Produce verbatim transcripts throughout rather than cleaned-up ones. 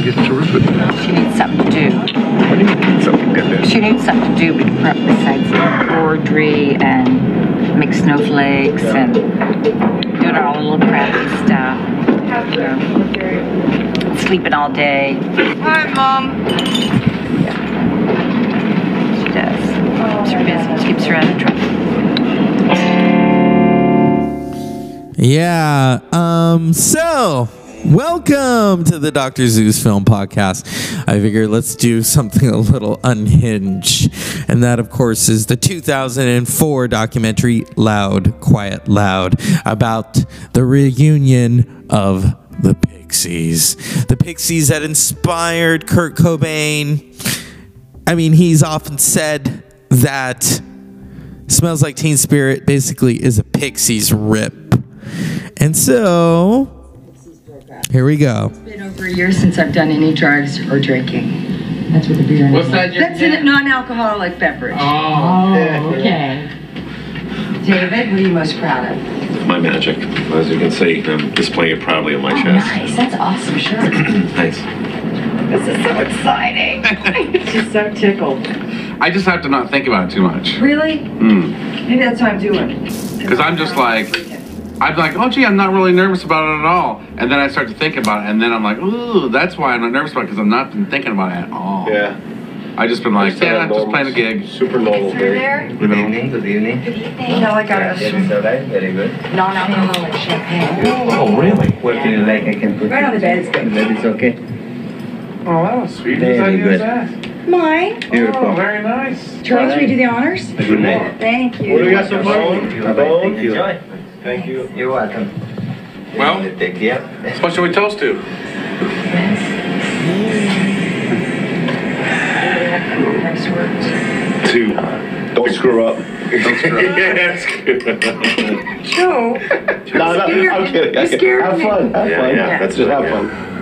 think it's terrific. Well, she needs something to do. What do you mean, something to do? She needs something to do besides embroidery and make snowflakes and doing all the little crafty stuff. You know, sleeping all day. Hi, Mom. Yeah. She does. Keeps her busy. Keeps her out of trouble. Yeah. Um. So. Welcome to the Doctor Seuss Film Podcast. I figure let's do something a little unhinged. And that, of course, is the two thousand four documentary Loud, Quiet, Loud, about the reunion of the Pixies. The Pixies that inspired Kurt Cobain. I mean, he's often said that Smells Like Teen Spirit basically is a Pixies rip. And so... here we go. It's been over a year since I've done any drugs or drinking. That's what the beer is. What's that? That's a non-alcoholic beverage. Oh, okay. David, what are you most proud of? My magic. As you can see, I'm displaying it proudly on my oh, chest. Nice. That's awesome. Sure. Nice. This is so exciting. I'm just so tickled. I just have to not think about it too much. Really? Mm. Maybe that's what I'm doing. Because I'm just like... I'm like, oh, gee, I'm not really nervous about it at all. And then I start to think about it, and then I'm like, ooh, that's why I'm not nervous about it, because I've not been thinking about it at all. Yeah. I've just been like, yeah, I'm just playing a gig. Super normal there. Good evening, good evening. Good evening. You know, like I got a soda, very good. Non-alcoholic champagne. Oh, really? What do you like? I can put right on the bed. It's okay. Oh, that was sweet. Very good. Mine. Beautiful. Oh, very nice. Charles, will you do the honors? Good night. Thank you. What do we got so far? Thank you. Enjoy. Thank you. You're welcome. Well, what should we toast to? To don't screw up. Don't screw up. Yes. Joe. No, no, I'm kidding. You scared me. Have fun. Have fun. Yeah, yeah. That's just have fun.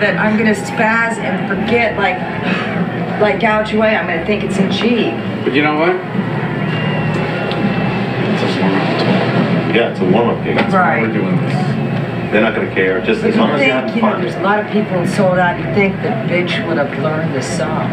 That I'm gonna spaz and forget, like, like Gouge Away. I'm gonna think it's in G. But you know what? It's a warm up. Yeah, it's a warm up gig. That's right. Why we're doing this. They're not gonna care. Just as long as they have fun. There's a lot of people in sold out. You think the bitch would have learned this song?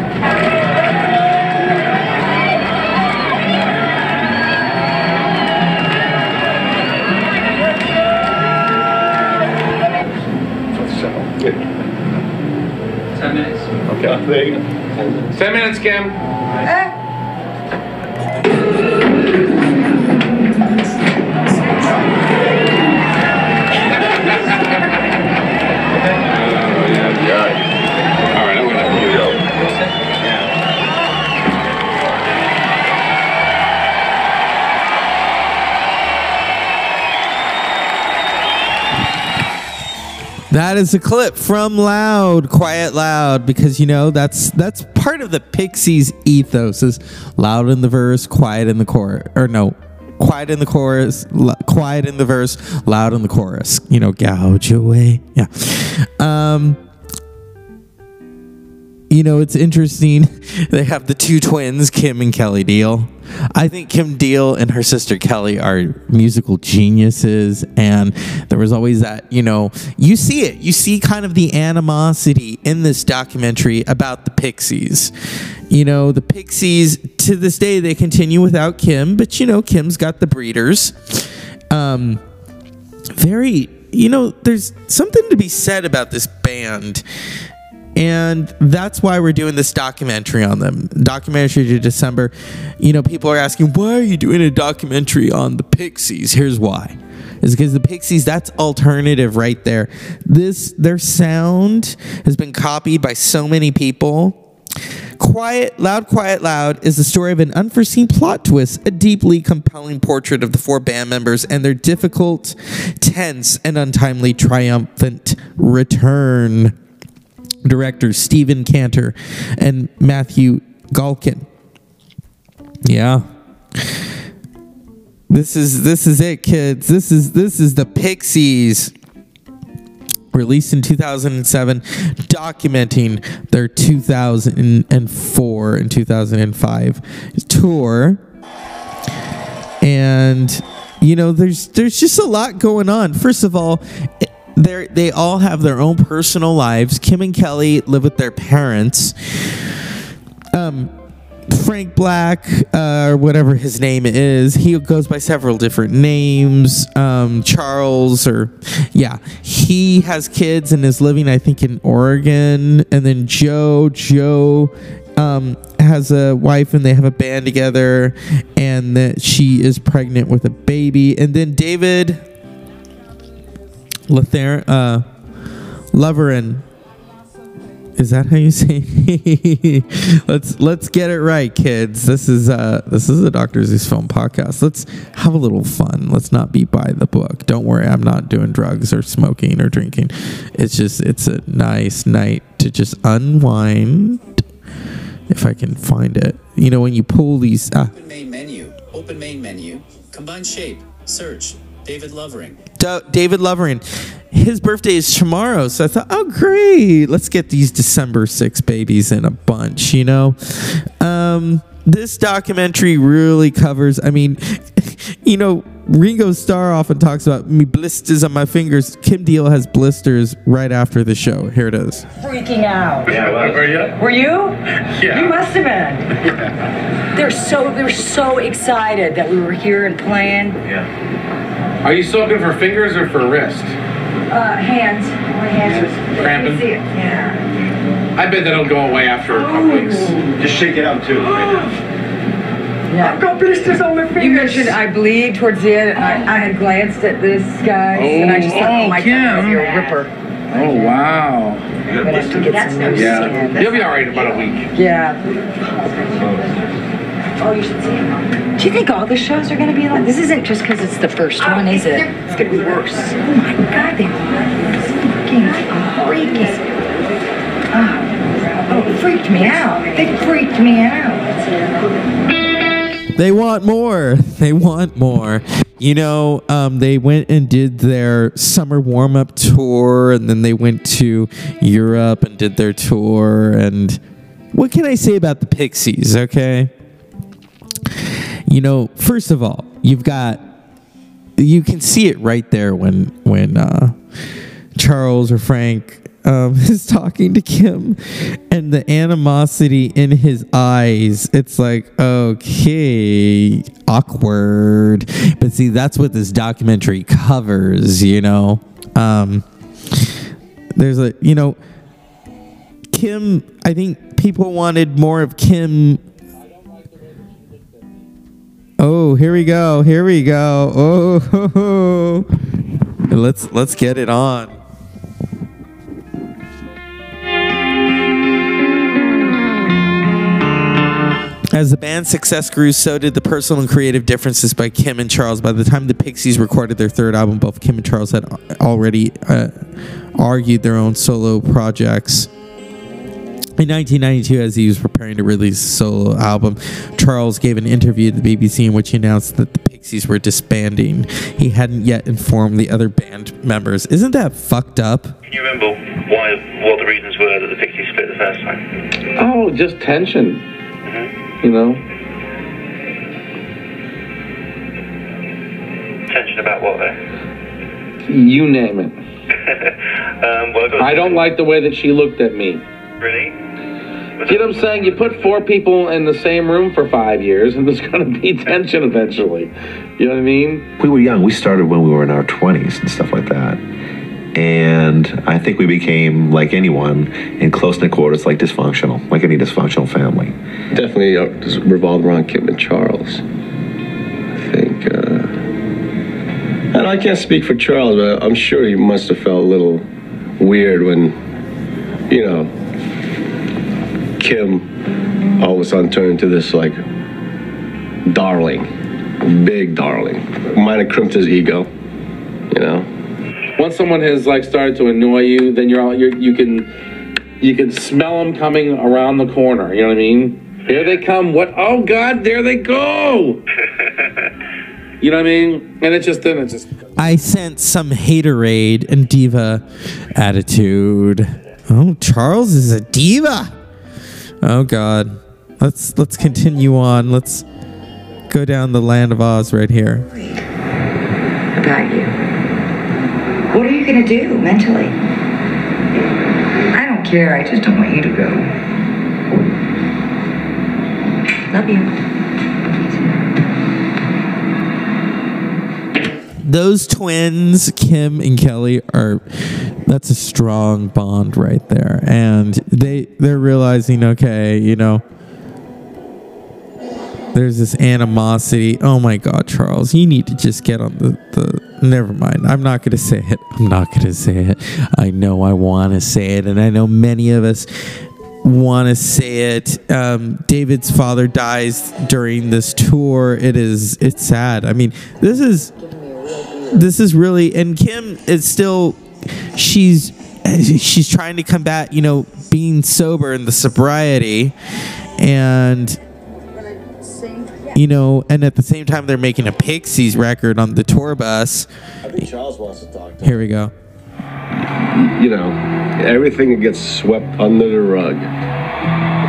Ten minutes. Okay. Uh, there you go. Ten minutes. Ten minutes, Kim. Nice. Oh, yeah, all right. All right, I'm gonna have you go. That is a clip from Loud, Quiet, Loud, because, you know, that's that's part of the Pixies ethos is loud in the verse, quiet in the chorus, or no, quiet in the chorus, lo- quiet in the verse, loud in the chorus, you know, Gouge Away. Yeah. Um, you know, it's interesting. They have the two twins, Kim and Kelly Deal. I think Kim Deal and her sister Kelly are musical geniuses, and there was always that, you know, you see it. You see kind of the animosity in this documentary about the Pixies. You know, the Pixies, to this day, they continue without Kim, but, you know, Kim's got the Breeders. Um, very, you know, there's something to be said about this band. And that's why we're doing this documentary on them. Documentary to December. You know, people are asking, why are you doing a documentary on the Pixies? Here's why. It's because the Pixies, that's alternative right there. This, their sound has been copied by so many people. Quiet, Loud, Quiet, Loud is the story of an unforeseen plot twist, a deeply compelling portrait of the four band members and their difficult, tense, and untimely triumphant return. Directors Stephen Cantor and Matthew Galkin. Yeah. This is this is it, kids. This is this is the Pixies. released in two thousand seven, documenting their two thousand four and two thousand five tour. And, you know, there's there's just a lot going on. First of all, they they all have their own personal lives. Kim and Kelly live with their parents. Um, Frank Black, uh, or whatever his name is, he goes by several different names. Um, Charles, or yeah, he has kids and is living, I think, in Oregon. And then Joe, Joe, um, has a wife, and they have a band together. And that she is pregnant with a baby. And then David Lothair, uh, Lovering. Is that how you say it? let's let's get it right, kids. This is uh this is a Doctor Zeus Film podcast. Let's have a little fun. Let's not be by the book. Don't worry, I'm not doing drugs or smoking or drinking. It's just it's a nice night to just unwind, if I can find it. You know, when you pull these ah. Open main menu. Open main menu. Combine shape. Search. David Lovering. D- David Lovering. His birthday is tomorrow, so I thought, oh, great. Let's get these December sixth babies in a bunch, you know? Um, this documentary really covers, I mean, you know, Ringo Starr often talks about me blisters on my fingers. Kim Deal has blisters right after the show. Here it is. Freaking out. Yeah, well, were you? Were you? Yeah. You must have been. Yeah. They're so, they're so excited that we were here and playing. Yeah. Are you soaking for fingers or for wrist? Uh, hands. My hands are cramping. Yeah. I bet that'll go away after a couple weeks. Just shake it out too. Right now. Yeah. I've got blisters on my fingers. You mentioned I bleed towards the end, and I, I had glanced at this guy, oh, and I just thought, oh, oh my God, you're a ripper. Oh, wow. You got blisters. Yeah. You'll be all right in about a week. Yeah. Oh, you should see him. Do you think all the shows are going to be like this? Isn't just because it's the first oh, one, is it? It's going to be worse. Oh my God, they are freaking freaking. Oh, oh, it freaked me out. They freaked me out. They want more. They want more. You know, um, they went and did their summer warm-up tour, and then they went to Europe and did their tour. And what can I say about the Pixies, okay? You know, first of all, you've got, you can see it right there when when uh, Charles or Frank um, is talking to Kim, and the animosity in his eyes. It's like, okay, awkward. But see, that's what this documentary covers, you know. Um, there's a, you know, Kim, I think people wanted more of Kim. Oh, here we go. Here we go. Oh, ho, ho. Let's let's get it on. As the band's success grew, so did the personal and creative differences by Kim and Charles. By the time the Pixies recorded their third album, both Kim and Charles had already uh, argued their own solo projects. In nineteen ninety-two, as he was preparing to release a solo album, Charles gave an interview to the B B C in which he announced that the Pixies were disbanding. He hadn't yet informed the other band members. Isn't that fucked up? Can you remember why, what the reasons were that the Pixies split the first time? Oh, just tension. Mm-hmm. You know? Tension about what, though? You name it. um, well, I, I don't like the way that she looked at me. Really? You know what I'm saying? You put four people in the same room for five years, and there's going to be tension eventually. You know what I mean? We were young. We started when we were in our twenties and stuff like that. And I think we became, like anyone, in close-knit quarters, like dysfunctional, like any dysfunctional family. Definitely revolved around Kim and Charles. I think, uh... and I can't speak for Charles, but I'm sure he must have felt a little weird when, you know, Kim all of a sudden turned into this, like, darling, big darling. Might have crimped his ego, you know. Once someone has, like, started to annoy you, then you're all, you're, you can you can smell them coming around the corner. You know what I mean? Here they come. What? Oh God, there they go. You know what I mean? And it just then it just. I sense some haterade and diva attitude. Oh, Charles is a diva. Oh God. Let's let's continue on. Let's go down the Land of Oz right here. About you. What are you gonna do mentally? I don't care. I just don't want you to go. Love you. Those twins, Kim and Kelly, are. That's a strong bond right there, and they they're realizing, okay, you know. There's this animosity. Oh my God, Charles, you need to just get on the, the... Never mind. I'm not going to say it. I'm not going to say it. I know I want to say it, and I know many of us want to say it. Um, David's father dies during this tour. It is... It's sad. I mean, this is... This is really... And Kim is still... She's... She's trying to combat, you know, being sober and the sobriety. And... You know, and at the same time, they're making a Pixies record on the tour bus. I think Charles wants to talk to him. Here we go. You know, everything gets swept under the rug,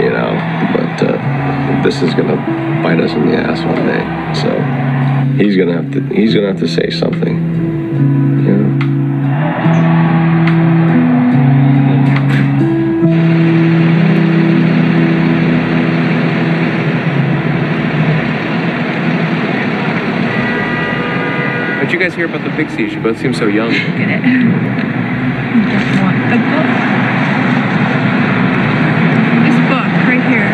you know, but uh, this is going to bite us in the ass one day. So he's going to have to, he's going to have to say something, you know. What did you guys hear about the Pixies? You both seem so young. Look at it. This book right here.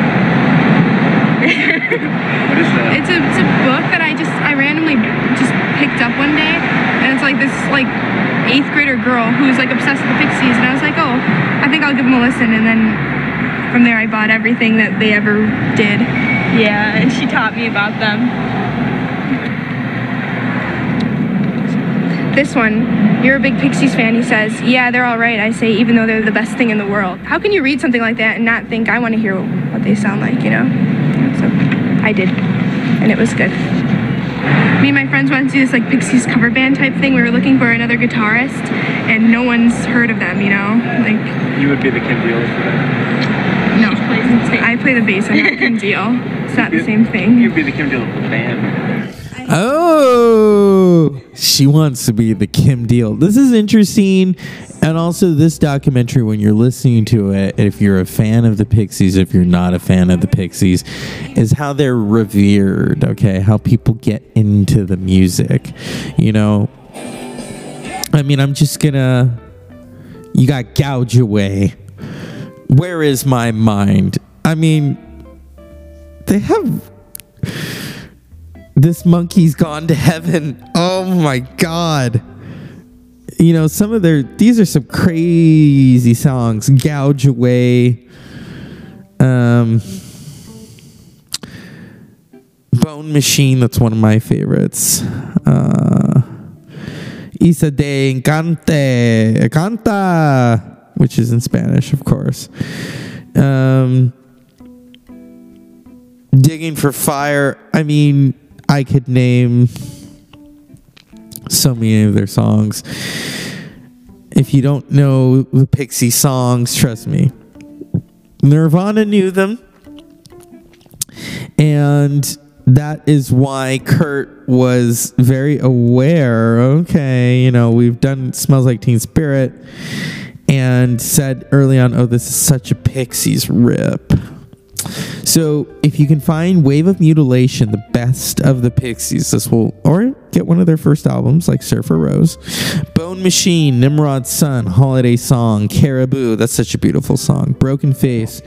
What is that? It's a, it's a book that I just, I randomly just picked up one day. And it's like this like eighth grader girl who's like obsessed with the Pixies. And I was like, oh, I think I'll give them a listen. And then from there I bought everything that they ever did. Yeah, and she taught me about them. This one, you're a big Pixies fan, he says. Yeah, they're all right, I say, even though they're the best thing in the world. How can you read something like that and not think, I want to hear what they sound like, you know? So I did, and it was good. Me and my friends wanted to do this like Pixies cover band type thing. We were looking for another guitarist, and no one's heard of them, you know? Like you would be the Kim Deal for that. No, I play the bass, I'm not Kim Deal. It's not the same thing. You'd be the Kim Deal of the band. Oh, she wants to be the Kim Deal. This is interesting. And also this documentary, when you're listening to it, if you're a fan of the Pixies, if you're not a fan of the Pixies, is how they're revered, okay? How people get into the music, you know? I mean, I'm just gonna... You got Gouge Away. Where Is My Mind? I mean, they have... This Monkey's Gone to Heaven. Oh my God. You know, some of their, these are some crazy songs. Gouge Away. Um, Bone Machine, that's one of my favorites. Uh, Isa de Encante, Canta, which is in Spanish, of course. Um, Digging for Fire. I mean, I could name so many of their songs. If you don't know the Pixie songs, trust me. Nirvana knew them. And that is why Kurt was very aware. Okay, you know, we've done Smells Like Teen Spirit. And said early on, oh, this is such a Pixies rip. So if you can find Wave of Mutilation, the best of the Pixies, this will, or get one of their first albums like Surfer Rosa, Bone Machine, Nimrod's Son, Holiday Song, Caribou, that's such a beautiful song, Broken Face,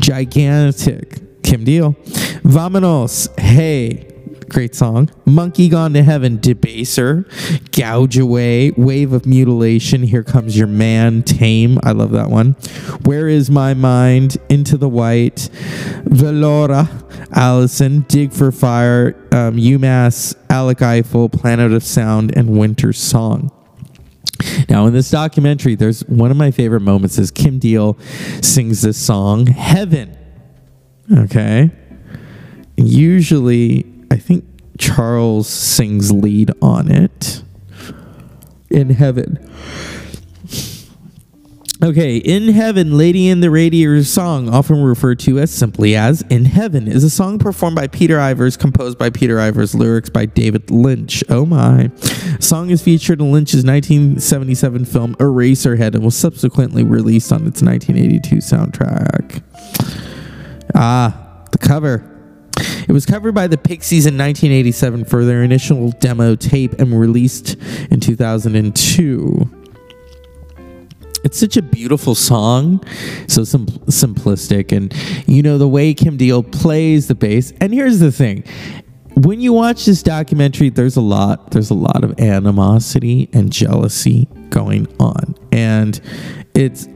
Gigantic, Kim Deal, Vamanos, Hey, great song, Monkey Gone to Heaven, Debaser, Gouge Away, Wave of Mutilation, Here Comes Your Man, Tame, I love that one, Where Is My Mind, Into the White, Velora, Allison, Dig for Fire, um, UMass, Alec Eiffel, Planet of Sound, and Winter Song. Now, in this documentary, there's one of my favorite moments is Kim Deal sings this song, Heaven. Okay? Usually... I think Charles sings lead on it. in Heaven. Okay, In Heaven, Lady in the Radiator's song, often referred to as simply as In Heaven, is a song performed by Peter Ivers, composed by Peter Ivers, lyrics by David Lynch. Oh my. The song is featured in Lynch's nineteen seventy-seven film Eraserhead and was subsequently released on its nineteen eighty-two soundtrack. Ah, the cover. It was covered by the Pixies in nineteen eighty-seven for their initial demo tape and released in two thousand two. It's such a beautiful song, so sim simplistic, and you know the way Kim Deal plays the bass. And here's the thing: when you watch this documentary, there's a lot, there's a lot of animosity and jealousy going on, and it's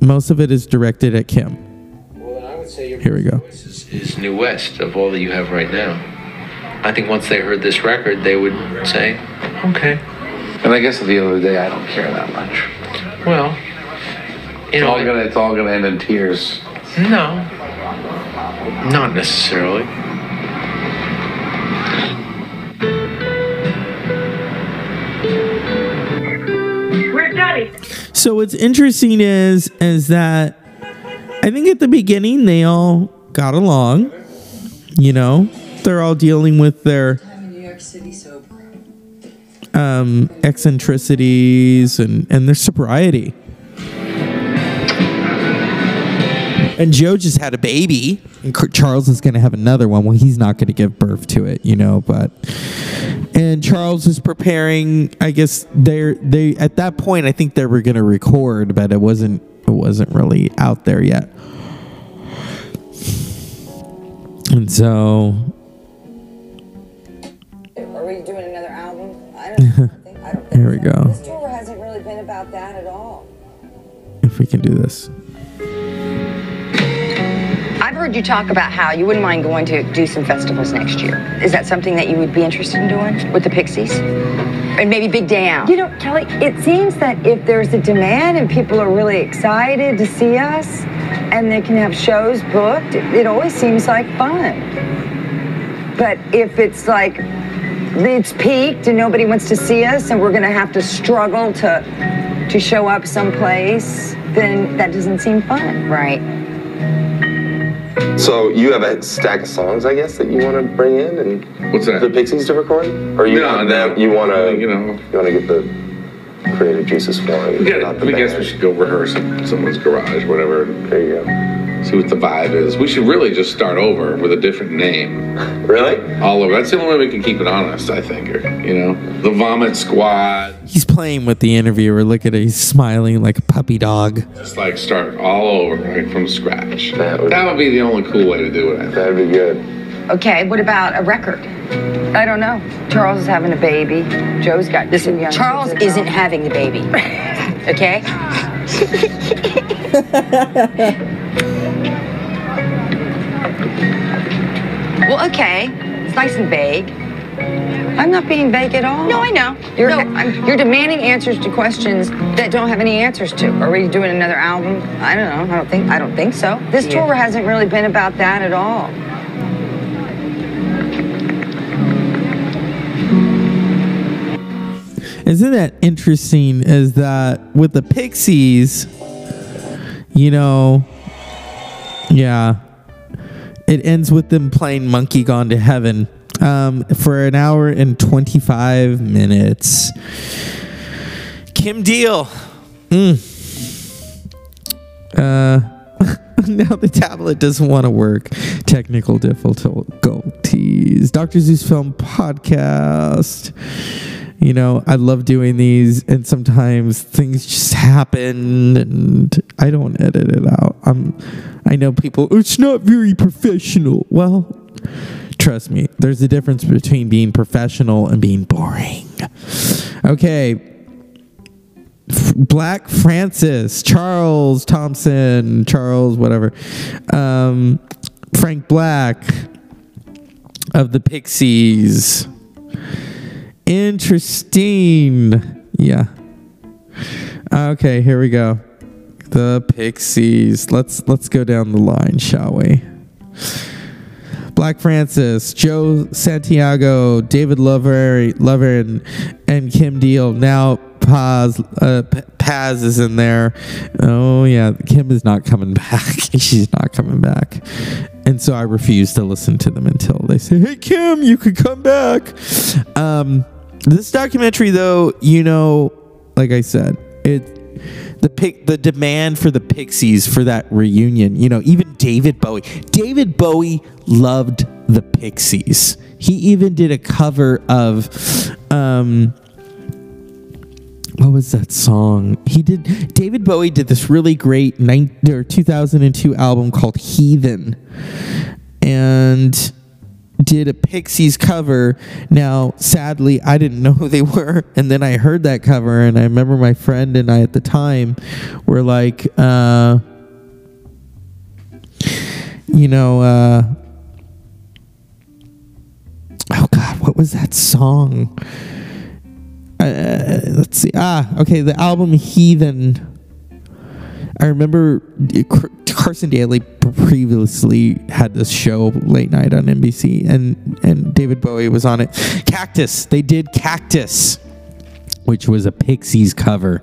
most of it is directed at Kim. Well, and I would say your here we go. Is, is New West of all that you have right now. I think once they heard this record, they would say, "Okay." And I guess at the end of the day, I don't care that much. Well. It's all gonna, it's all gonna end in tears. No, not necessarily. We're dirty. So what's interesting is, is that I think at the beginning they all got along. You know, they're all dealing with their um, eccentricities and and their sobriety. And Joe just had a baby, and Charles is going to have another one. Well, he's not going to give birth to it, you know. But and Charles is preparing. I guess they they at that point, I think they were going to record, but it wasn't it wasn't really out there yet. And so, are we doing another album? I don't know. I think, I don't think here we so. go. This tour hasn't really been about that at all. If we can do this. I've heard you talk about how you wouldn't mind going to do some festivals next year. Is that something that you would be interested in doing with the Pixies? And maybe Big Day Out? You know, Kelly, it seems that if there's a demand and people are really excited to see us and they can have shows booked, it, it always seems like fun. But if it's like, it's peaked and nobody wants to see us and we're going to have to struggle to, to show up someplace, then that doesn't seem fun, right? So you have a stack of songs, I guess, that you want to bring in and what's that? The Pixies to record, or you no, want no. you want to you know you want to get the creative juices flowing. Yeah, I band. guess we should go rehearse in someone's garage, whatever. There you go. See what the vibe is. We should really just start over with a different name. Really? All over. That's the only way we can keep it honest, I think. Or, you know, the Vomit Squad. He's playing with the interviewer. Look at it. He's smiling like a puppy dog. Just like start all over, right, from scratch. That would, that would be the only cool way to do it. That would be good. Okay, what about a record? I don't know. Charles is having a baby. Joe's got this. Young Charles isn't having the baby. Okay? Well, okay. It's nice and vague. I'm not being vague at all. No, I know. You're, no, I'm, you're demanding answers to questions that don't have any answers to. Are we doing another album? I don't know. I don't think. I don't think so. This yeah. tour hasn't really been about that at all. Isn't that interesting? Is that with the Pixies? You know. Yeah. It ends with them playing "Monkey Gone to Heaven." Um, for an hour and twenty-five minutes. Kim Deal. Mm. Uh, now the tablet doesn't want to work. Technical difficulties. Doctor Zeus Film Podcast. You know, I love doing these, and sometimes things just happen, and I don't edit it out. I'm, I know people, it's not very professional. Well, trust me, there's a difference between being professional and being boring. Okay. F Black Francis, Charles Thompson, Charles whatever, um, Frank Black of the Pixies. Interesting. Yeah. Okay, here we go. The Pixies. Let's let's go down the line, shall we? Black Francis, Joe Santiago, David Lovering, and Kim Deal. Now, Paz, uh, Paz is in there. Oh, yeah. Kim is not coming back. She's not coming back. And so I refuse to listen to them until they say, hey, Kim, you could come back. Um, this documentary, though, you know, like I said, it the pic, the demand for the Pixies for that reunion, you know, even David Bowie. David Bowie loved the Pixies. He even did a cover of... Um, what was that song? He did. David Bowie did this really great two thousand two album called Heathen, and did a Pixies cover. Now, sadly, I didn't know who they were, and then I heard that cover, and I remember my friend and I at the time were like, uh, you know, uh, oh God, what was that song? Uh, let's see. Ah, okay. The album Heathen. I remember Carson Daly previously had this show late night on N B C, and, and David Bowie was on it. Cactus. They did Cactus, which was a Pixies cover.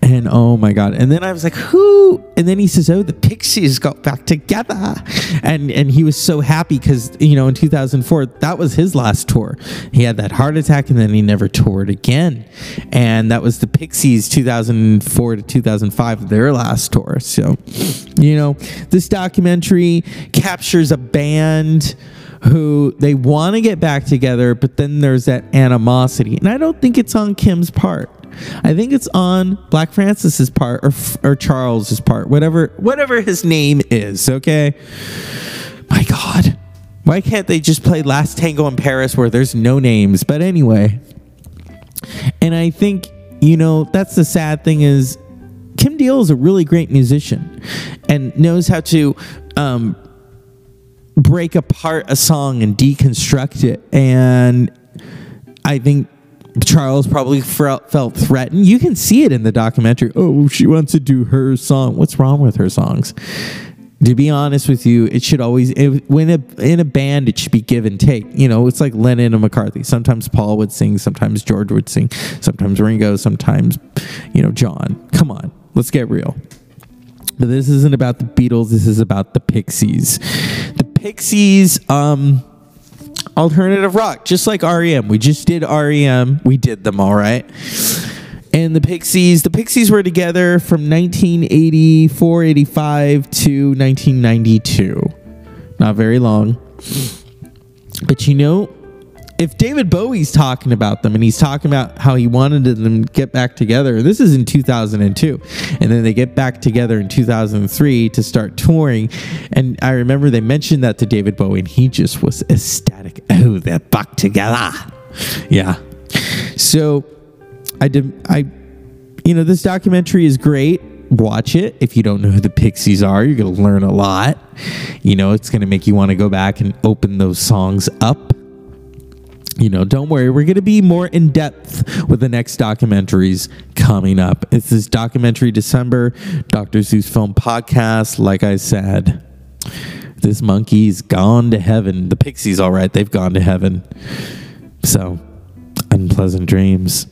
And oh my God. And then I was like, who? And then he says, oh, the Pixies got back together. And and he was so happy because, you know, in two thousand four, that was his last tour. He had that heart attack and then he never toured again. And that was the Pixies two thousand four to two thousand five, their last tour. So, you know, this documentary captures a band who they want to get back together, but then there's that animosity. And I don't think it's on Kim's part. I think it's on Black Francis's part, or or Charles's part, whatever whatever his name is, okay? My God. Why can't they just play Last Tango in Paris where there's no names? But anyway. And I think, you know, that's the sad thing is Kim Deal is a really great musician and knows how to um, break apart a song and deconstruct it. And I think Charles probably felt threatened. You can see it in the documentary. Oh, she wants to do her song. What's wrong with her songs? To be honest with you, it should always, it, when a, in a band, it should be give and take. You know, it's like Lennon and McCartney. Sometimes Paul would sing, sometimes George would sing, sometimes Ringo, sometimes, you know, John. Come on, let's get real. But this isn't about the Beatles. This is about the Pixies. The Pixies, um... alternative rock, just like R E M. We just did R E M. We did them, all right. And the Pixies, the Pixies were together from nineteen eighty-four eighty-five to nineteen ninety-two. Not very long. But you know, if David Bowie's talking about them and he's talking about how he wanted them to get back together, this is in two thousand two. And then they get back together in two thousand three to start touring. And I remember they mentioned that to David Bowie and he just was ecstatic. Oh, they're back together. Yeah. So I did, I, you know, this documentary is great. Watch it. If you don't know who the Pixies are, you're going to learn a lot. You know, it's going to make you want to go back and open those songs up. You know, don't worry. We're going to be more in depth with the next documentaries coming up. It's this documentary December, Doctor Seuss Film Podcast. Like I said, this monkey's gone to heaven. The Pixies, all right. They've gone to heaven. So, unpleasant dreams.